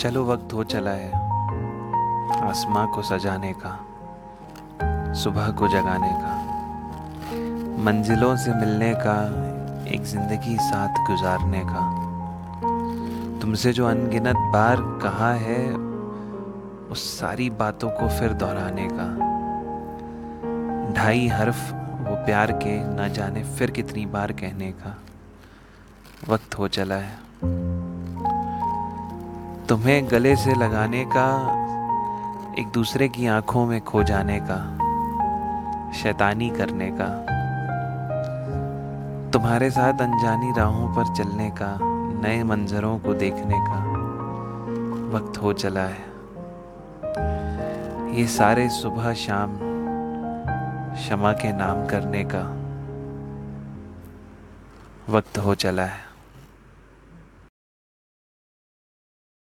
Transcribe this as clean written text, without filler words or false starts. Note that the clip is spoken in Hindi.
चलो वक्त हो चला है आसमां को सजाने का, सुबह को जगाने का, मंजिलों से मिलने का, एक ज़िंदगी साथ गुजारने का। तुमसे जो अनगिनत बार कहा है उस सारी बातों को फिर दोहराने का, 2.5 हर्फ वो प्यार के ना जाने फिर कितनी बार कहने का। वक्त हो चला है तुम्हें गले से लगाने का, एक दूसरे की आंखों में खो जाने का, शैतानी करने का, तुम्हारे साथ अनजानी राहों पर चलने का, नए मंजरों को देखने का। वक्त हो चला है ये सारे सुबह शाम शमा के नाम करने का। वक्त हो चला है।